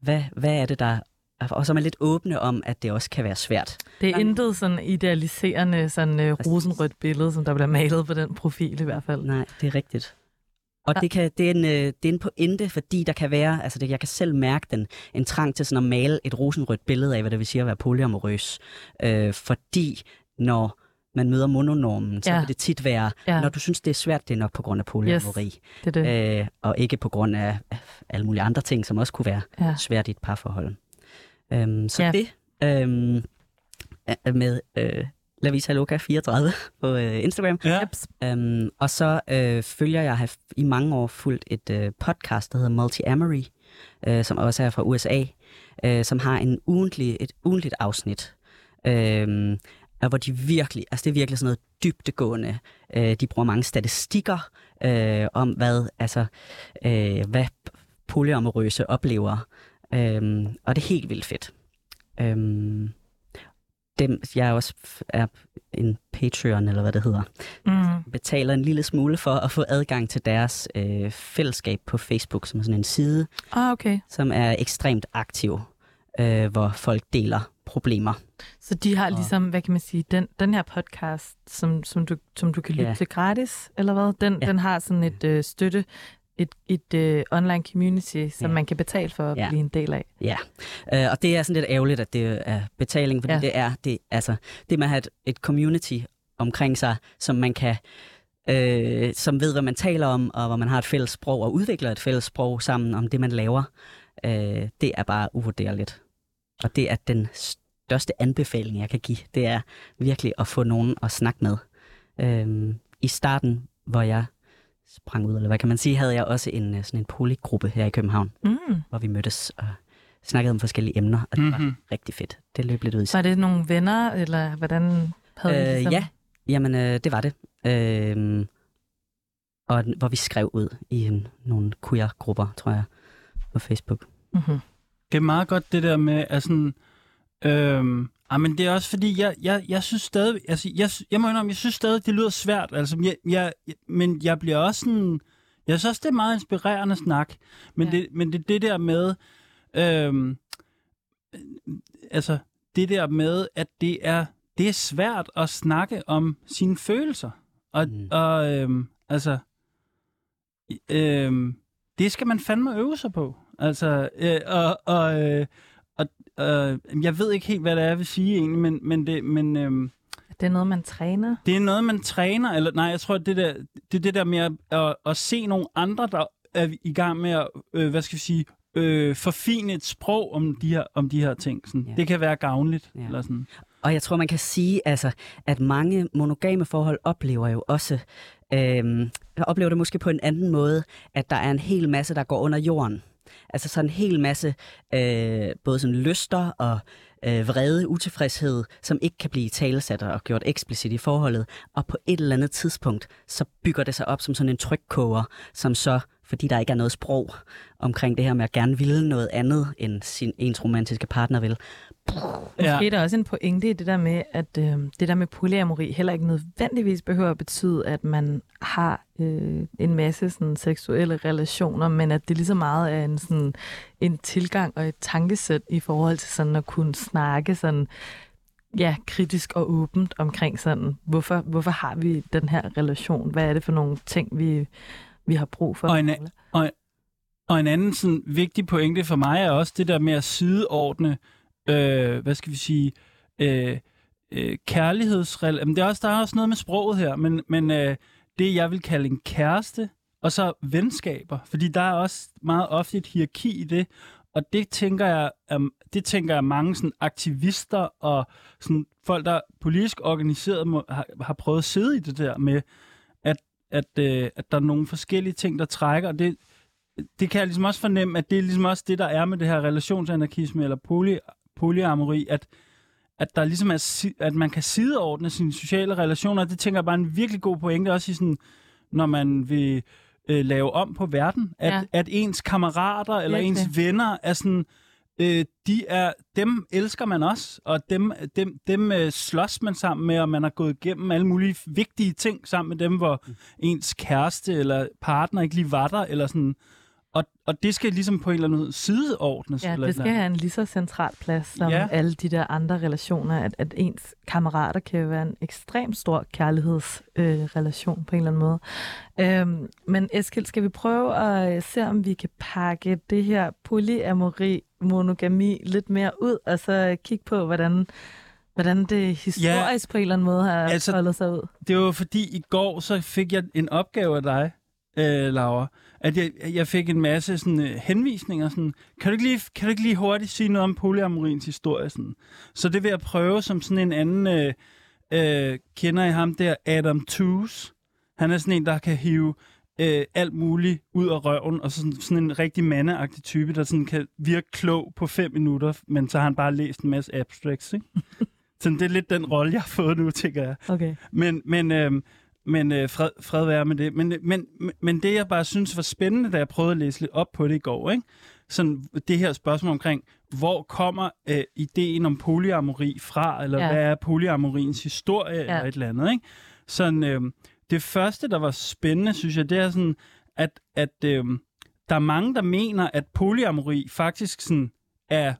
hvad er det, der... Og som er lidt åbne om, at det også kan være svært. Det er intet sådan idealiserende, sådan rosenrødt billede, som der bliver malet på den profil i hvert fald. Nej, det er rigtigt. Og det er en pointe, fordi der kan være, altså jeg kan selv mærke en trang til sådan at male et rosenrødt billede af, hvad det vil sige at være polyamorøs. Fordi når man møder mononormen, så vil det tit være, når du synes, det er svært, det er nok på grund af polyamori. Yes, det. Og ikke på grund af alle mulige andre ting, som også kunne være svært i et parforhold. Så det med lavitaloca34 på Instagram. Ja. Og så følger jeg i mange år fulgt et podcast, der hedder Multiamory, som også er fra USA, som har et ugentligt afsnit, hvor de virkelig, altså det er virkelig sådan noget dybdegående. De bruger mange statistikker om, hvad polyamorøse oplever. Og det er helt vildt fedt. Jeg også er en Patreon, eller hvad det hedder. Betaler en lille smule for at få adgang til deres fællesskab på Facebook, som er sådan en side, som er ekstremt aktiv, hvor folk deler problemer. Så de har ligesom, hvad kan man sige, den her podcast, som du kan lytte til gratis, eller hvad? Den har sådan et støtte. Et online community, som man kan betale for at blive en del af. Ja, og det er sådan lidt ærgerligt, at det er betaling, fordi det med at have et community omkring sig, som man kan, som ved, hvad man taler om, og hvor man har et fælles sprog, og udvikler et fælles sprog sammen om det, man laver, det er bare uvurderligt. Og det er den største anbefaling, jeg kan give. Det er virkelig at få nogen at snakke med. I starten, hvor jeg sprang ud, eller hvad kan man sige, havde jeg også en, sådan en polygruppe her i København, hvor vi mødtes og snakkede om forskellige emner, og det var rigtig fedt. Det løb lidt ud. Var det nogle venner, eller hvordan havde I det? Ja, jamen det var det. Og hvor vi skrev ud i nogle queer-grupper, tror jeg, på Facebook. Mm-hmm. Det er meget godt det der med, at sådan... men det er også fordi, jeg synes stadig... Altså, jeg må indrømme, jeg synes stadig, det lyder svært. Altså, men jeg bliver også sådan... Jeg synes også, det er meget inspirerende snak. Men det er det der med... altså, det der med, at det er svært at snakke om sine følelser. Det skal man fandme øve sig på. Altså, jeg ved ikke helt, hvad det er, jeg vil sige egentlig, det er noget, man træner? Det er noget, man træner, eller nej, jeg tror, det er det der med at se nogle andre, der er i gang med at, forfine et sprog om de her ting. Sådan. Ja. Det kan være gavnligt, eller sådan. Og jeg tror, man kan sige, altså, at mange monogame forhold oplever jo også, jeg oplever det måske på en anden måde, at der er en hel masse, der går under jorden. Altså sådan en hel masse både sådan lyster og vrede, utilfredshed, som ikke kan blive talesat og gjort eksplicit i forholdet. Og på et eller andet tidspunkt, så bygger det sig op som sådan en trykkoger, som så, fordi der ikke er noget sprog omkring det her med at gerne ville noget andet, end ens romantiske partner vil. Måske er der også en pointe i det der med, at det der med polyamori heller ikke nødvendigvis behøver at betyde, at man har en masse sådan, seksuelle relationer, men at det lige så meget er en tilgang og et tankesæt i forhold til sådan at kunne snakke sådan, kritisk og åbent omkring sådan, hvorfor har vi den her relation? Hvad er det for nogle ting, vi har brug for? Og en anden sådan, vigtig pointe for mig er også det der med at sideordne kærlighedsrelation. Men der er også noget med sproget her, men det jeg vil kalde en kæreste, og så venskaber, fordi der er også meget ofte et hierarki i det, og det tænker jeg, mange sådan aktivister og sådan folk, der politisk organiseret har prøvet at sidde i det der med, at der er nogle forskellige ting, der trækker, og det kan jeg ligesom også fornemme, at det er ligesom også det, der er med det her relationsanarkisme eller polyamori, at der ligesom er, at man kan sideordne sine sociale relationer. Det tænker jeg bare er en virkelig god pointe, også i sådan, når man vil lave om på verden, at ens kammerater eller ens venner er sådan, dem elsker man også, og dem slås man sammen med, og man har gået igennem alle mulige vigtige ting sammen med dem, hvor ens kæreste eller partner ikke lige var der, eller sådan. Og det skal ligesom på en eller anden måde sideordnes. Ja, det skal have en lige så central plads som alle de der andre relationer, at ens kammerater kan være en ekstremt stor kærlighedsrelation på en eller anden måde. Men Eskil, skal vi prøve at se, om vi kan pakke det her polyamori, monogami lidt mere ud, og så kigge på, hvordan det historisk på en eller anden måde har foldet sig ud? Det var fordi i går, så fik jeg en opgave af dig, Laura, at jeg fik en masse sådan, henvisninger. Sådan, kan du ikke lige hurtigt sige noget om polyamoriens historie? Sådan? Så det vil jeg prøve som sådan en anden... kender I ham der? Adam Tooze. Han er sådan en, der kan hive alt muligt ud af røven, og så sådan en rigtig mandeagtig type, der sådan kan virke klog på 5 minutter, men så har han bare læst en masse abstracts. Ikke? Så det er lidt den rolle, jeg har fået nu, tænker jeg. Okay. Men fred være med det. Men det, jeg bare synes var spændende, da jeg prøvede at læse lidt op på det i går, ikke? Sådan det her spørgsmål omkring, hvor kommer ideen om polyamori fra, eller hvad er polyamoriens historie, eller et eller andet, ikke? Sådan, det første, der var spændende, synes jeg, det er sådan, at der er mange, der mener, at polyamori faktisk sådan er,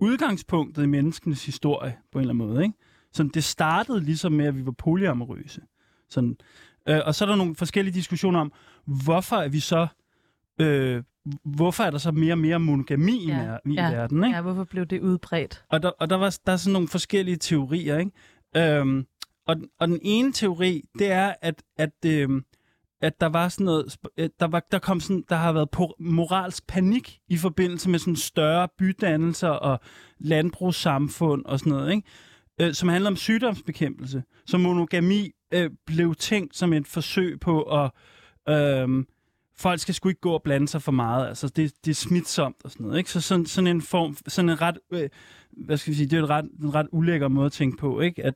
udgangspunktet i menneskenes historie, på en eller anden måde, ikke? Sådan, det startede ligesom med, at vi var polyamorøse. Sådan. Og så er der nogle forskellige diskussioner om, hvorfor er der så mere og mere monogami i verden, ikke? Ja, hvorfor blev det udbredt? Og der er sådan nogle forskellige teorier, ikke? Og den ene teori, det er, at der var sådan noget, der har været moralsk panik i forbindelse med sådan større bydannelser og landbrugssamfund og sådan noget, ikke? Som handler om sygdomsbekæmpelse, så monogami blev tænkt som et forsøg på at, Folk skal sgu ikke gå og blande sig for meget, altså det er smitsomt og sådan noget, ikke? Så sådan en form, sådan en ret, hvad skal vi sige, det er en ret ulækker måde at tænke på, ikke?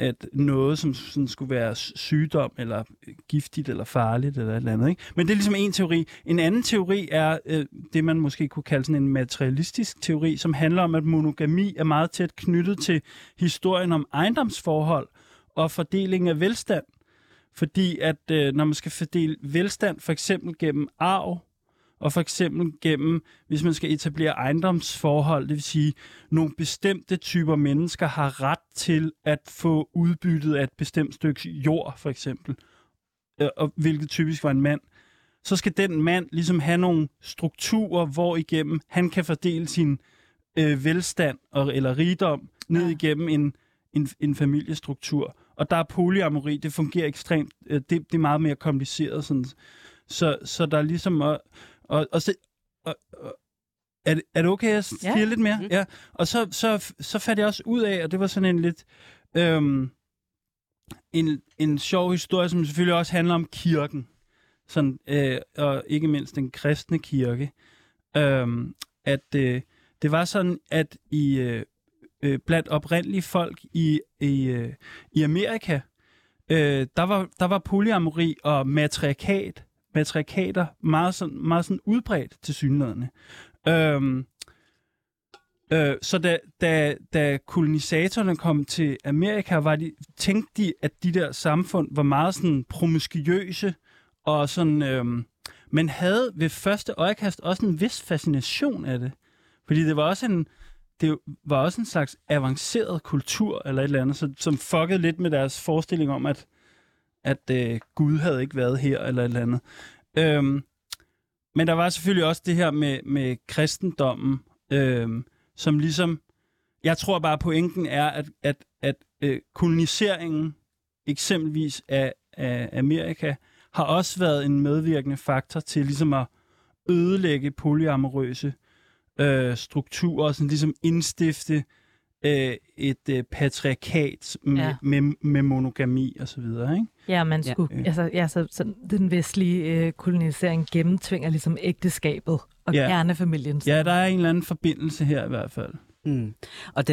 At noget, som sådan skulle være sygdom, eller giftigt, eller farligt, eller et eller andet. Ikke? Men det er ligesom en teori. En anden teori er det, man måske kunne kalde sådan en materialistisk teori, som handler om, at monogami er meget tæt knyttet til historien om ejendomsforhold og fordeling af velstand. Fordi at når man skal fordele velstand, for eksempel gennem arv, og for eksempel gennem, hvis man skal etablere ejendomsforhold, det vil sige, nogle bestemte typer mennesker har ret til at få udbyttet af et bestemt stykke jord, for eksempel, og hvilket typisk var en mand, så skal den mand ligesom have nogle strukturer, hvor igennem han kan fordele sin velstand eller rigdom ned igennem en familiestruktur. Og der er polyamori, det fungerer ekstremt, det er meget mere kompliceret, sådan. Så der er ligesom er det okay, jeg siger lidt mere? Ja. Og så fandt jeg også ud af, og det var sådan en lidt en sjov historie, som selvfølgelig også handler om kirken, sådan, og ikke mindst den kristne kirke, det var sådan, at i blandt oprindelige folk i Amerika, der var polyamori og matriarkater meget sådan udbredt til synlædende. Så da kolonisatorerne kom til Amerika, tænkte de, at de der samfund var meget sådan promiskuøse, og sådan, man havde ved første øjekast også en vis fascination af det, fordi det var også en slags avanceret kultur eller et eller andet, som fuckede lidt med deres forestilling om, at Gud havde ikke været her, eller et eller andet. Men der var selvfølgelig også det her med kristendommen, som ligesom, jeg tror bare pointen er, at koloniseringen, eksempelvis af Amerika, har også været en medvirkende faktor til ligesom at ødelægge polyamorøse strukturer, sådan ligesom indstifte et patriarkat med monogami og så videre, ikke? Ja, man skulle så den vestlige kolonisering gennemtvinger ligesom ægteskabet og kernefamilien. Ja, der er en eller anden forbindelse her i hvert fald. Mm. Og du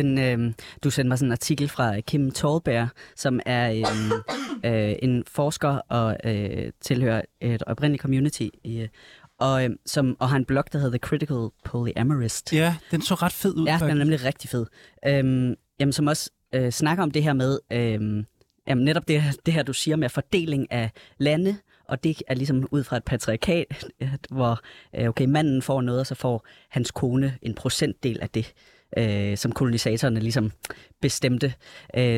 sendte mig sådan en artikel fra Kim TallBear, som er en forsker og tilhører et oprindeligt community i og har en blog, der hedder The Critical Polyamorist. Ja, den så ret fed ud. Ja, faktisk. Den er nemlig rigtig fed. Som også snakker om det her med, netop det her, du siger med fordeling af lande, og det er ligesom ud fra et patriarkat, hvor manden får noget, og så får hans kone en procentdel af det, som kolonisatorerne ligesom bestemte,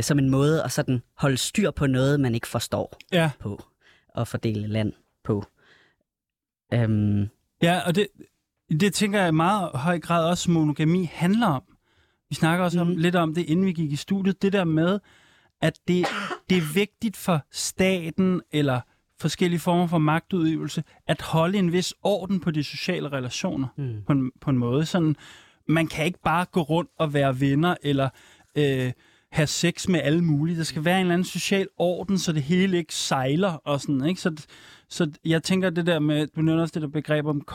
som en måde at sådan holde styr på noget, man ikke forstår på, og fordele land på. Ja, og det tænker jeg i meget høj grad også monogami handler om. Vi snakker også lidt om det, inden vi gik i studiet. Det der med, at det er vigtigt for staten eller forskellige former for magtudøvelse at holde en vis orden på de sociale relationer på en måde. Sådan, man kan ikke bare gå rundt og være venner eller have sex med alle mulige. Der skal være en eller anden social orden, så det hele ikke sejler og sådan, ikke? Så jeg tænker det der med, du nævner også det der begreb om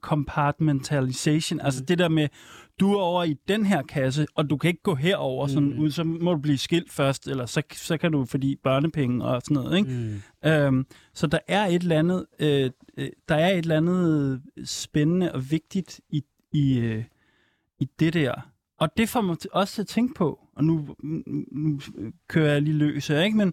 compartmentalization, altså det der med, du er over i den her kasse, og du kan ikke gå herover sådan ud, så må du blive skilt først, eller så kan du, fordi børnepenge og sådan noget, ikke? Så der er et eller andet, spændende og vigtigt i det der. Og det får mig også til at tænke på, og nu kører jeg lige løs, ikke?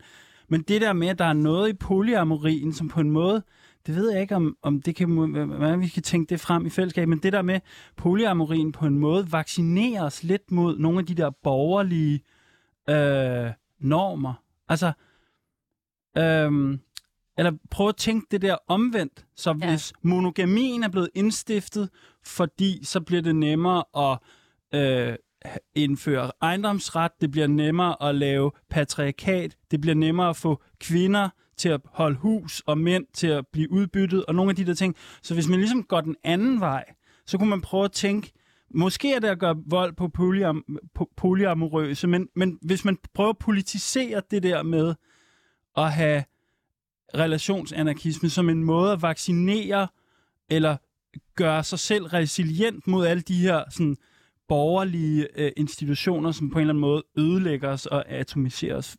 Men det der med, at der er noget i polyamorien, som på en måde, det ved jeg ikke, om det kan, hvordan vi kan tænke det frem i fællesskab, men det der med polyamorien på en måde vaccinerer os lidt mod nogle af de der borgerlige normer. Altså, eller prøv at tænke det der omvendt, så hvis monogamien er blevet indstiftet, fordi så bliver det nemmere at indføre ejendomsret, det bliver nemmere at lave patriarkat, det bliver nemmere at få kvinder til at holde hus og mænd til at blive udbyttet og nogle af de der ting. Så hvis man ligesom går den anden vej, så kunne man prøve at tænke, måske er det at gøre vold på polyamorøse, men hvis man prøver at politisere det der med at have relationsanarkisme som en måde at vaccinere eller gøre sig selv resilient mod alle de her sådan, borgerlige institutioner, som på en eller anden måde ødelægger os og atomiserer os.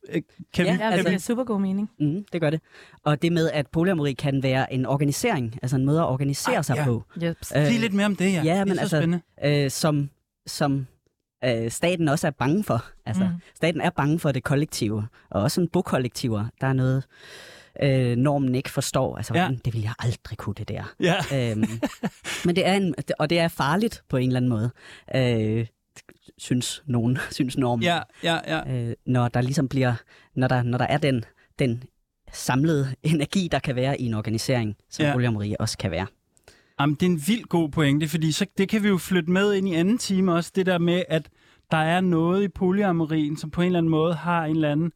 Det er super god mening. Mm, det gør det. Og det med, at polyamori kan være en organisering, altså en måde at organisere sig på. Yep. Lige lidt mere om det, ja. Ja, men altså, som staten også er bange for. Altså, staten er bange for det kollektive, og også en bokollektiver. Der er noget... normen ikke forstår. Altså, det vil jeg aldrig kunne, det der. Ja. Men det er og det er farligt på en eller anden måde, synes normen. Ja. Når der ligesom bliver, når der er den samlede energi, der kan være i en organisering, som polyamori også kan være. Jamen, det er en vildt god pointe, fordi så, det kan vi jo flytte med ind i anden time også, det der med, at der er noget i polyamorien, som på en eller anden måde har en eller anden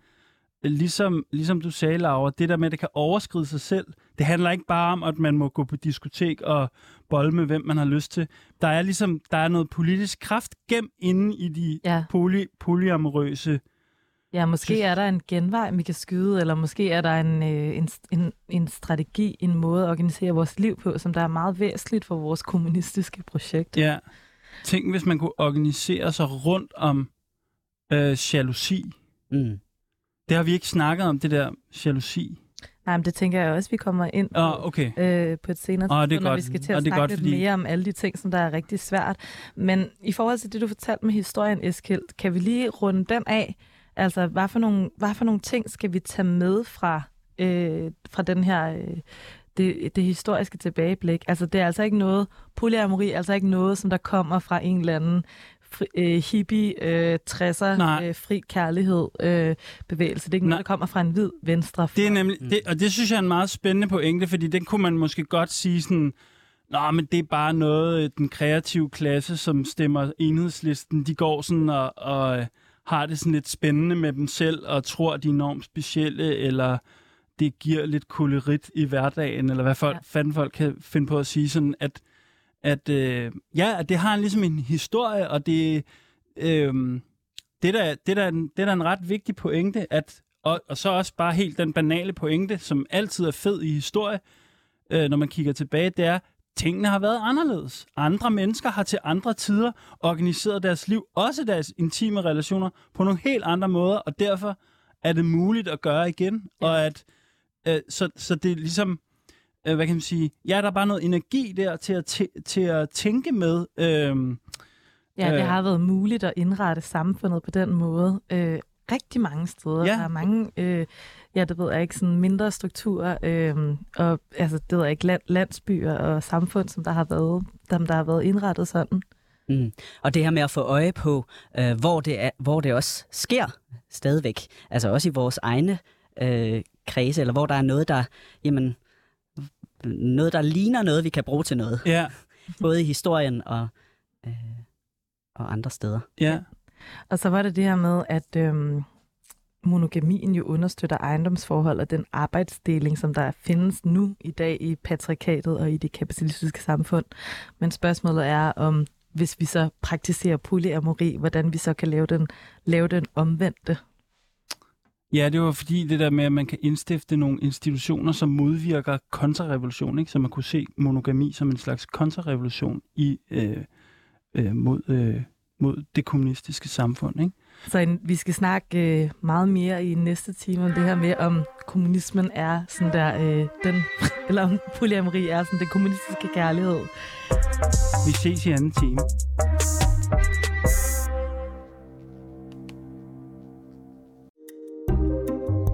ligesom du sagde, Laura, det der med, at det kan overskride sig selv, det handler ikke bare om, at man må gå på diskotek og bolle med, hvem man har lyst til. Der er noget politisk kraft gemt inde i de polyamorøse. Ja, måske er der en genvej, vi kan skyde, eller måske er der en strategi, en måde at organisere vores liv på, som der er meget væsentligt for vores kommunistiske projekt. Ja. Tænk, hvis man kunne organisere sig rundt om jalousi. Mm. Det har vi ikke snakket om, det der jalousi. Nej, men det tænker jeg også, vi kommer ind på, på et senere tidspunkt, når vi skal til at snakke lidt mere om alle de ting, som der er rigtig svært. Men i forhold til det, du fortalte med historien, Eskil, kan vi lige runde den af? Altså, hvad for nogle ting skal vi tage med fra den her... Det historiske tilbageblik? Altså, det er altså ikke noget... Polyamori er altså ikke noget, som der kommer fra en eller anden... hippie, 60'er, fri kærlighed, bevægelse. Det er ikke noget, der kommer fra en hvid venstre. Det er nemlig, og det synes jeg er en meget spændende pointe, fordi den kunne man måske godt sige sådan, nå, men det er bare noget, den kreative klasse, som stemmer Enhedslisten, de går sådan og har det sådan lidt spændende med dem selv, og tror, de er enormt specielle, eller det giver lidt kolorit i hverdagen, eller hvad fanden folk kan finde på at sige sådan, at det har ligesom en historie, og det er en ret vigtig pointe, og så også bare helt den banale pointe, som altid er fed i historie, når man kigger tilbage, det er, tingene har været anderledes. Andre mennesker har til andre tider organiseret deres liv, også deres intime relationer, på nogle helt andre måder, og derfor er det muligt at gøre igen, og at så det er ligesom... Hvad kan man sige? Ja, der er bare noget energi der til at tænke med. Det har været muligt at indrette samfundet på den måde rigtig mange steder. Ja. Der er mange, det ved jeg ikke, sådan mindre strukturer og altså det ved jeg ikke landsbyer og samfund, som der har været indrettet sådan. Mm. Og det her med at få øje på, hvor det også sker stadigvæk, altså også i vores egne kredse, eller hvor der er noget der ligner noget, vi kan bruge til noget. Yeah. Både i historien og andre steder. Yeah. Ja. Og så var det her med, at monogamien jo understøtter ejendomsforhold og den arbejdsdeling, som der findes nu i dag i patriarkatet og i det kapitalistiske samfund. Men spørgsmålet er, om hvis vi så praktiserer polyamori, hvordan vi så kan lave den omvendte. Ja, det var fordi det der med, at man kan indstifte nogle institutioner, som modvirker kontrarevolution, ikke? Så man kunne se monogami som en slags kontrarevolution mod det kommunistiske samfund. Ikke? Så vi skal snakke meget mere i næste time om det her med, om kommunismen er sådan der, eller om polyamori er sådan den kommunistiske kærlighed. Vi ses i anden time.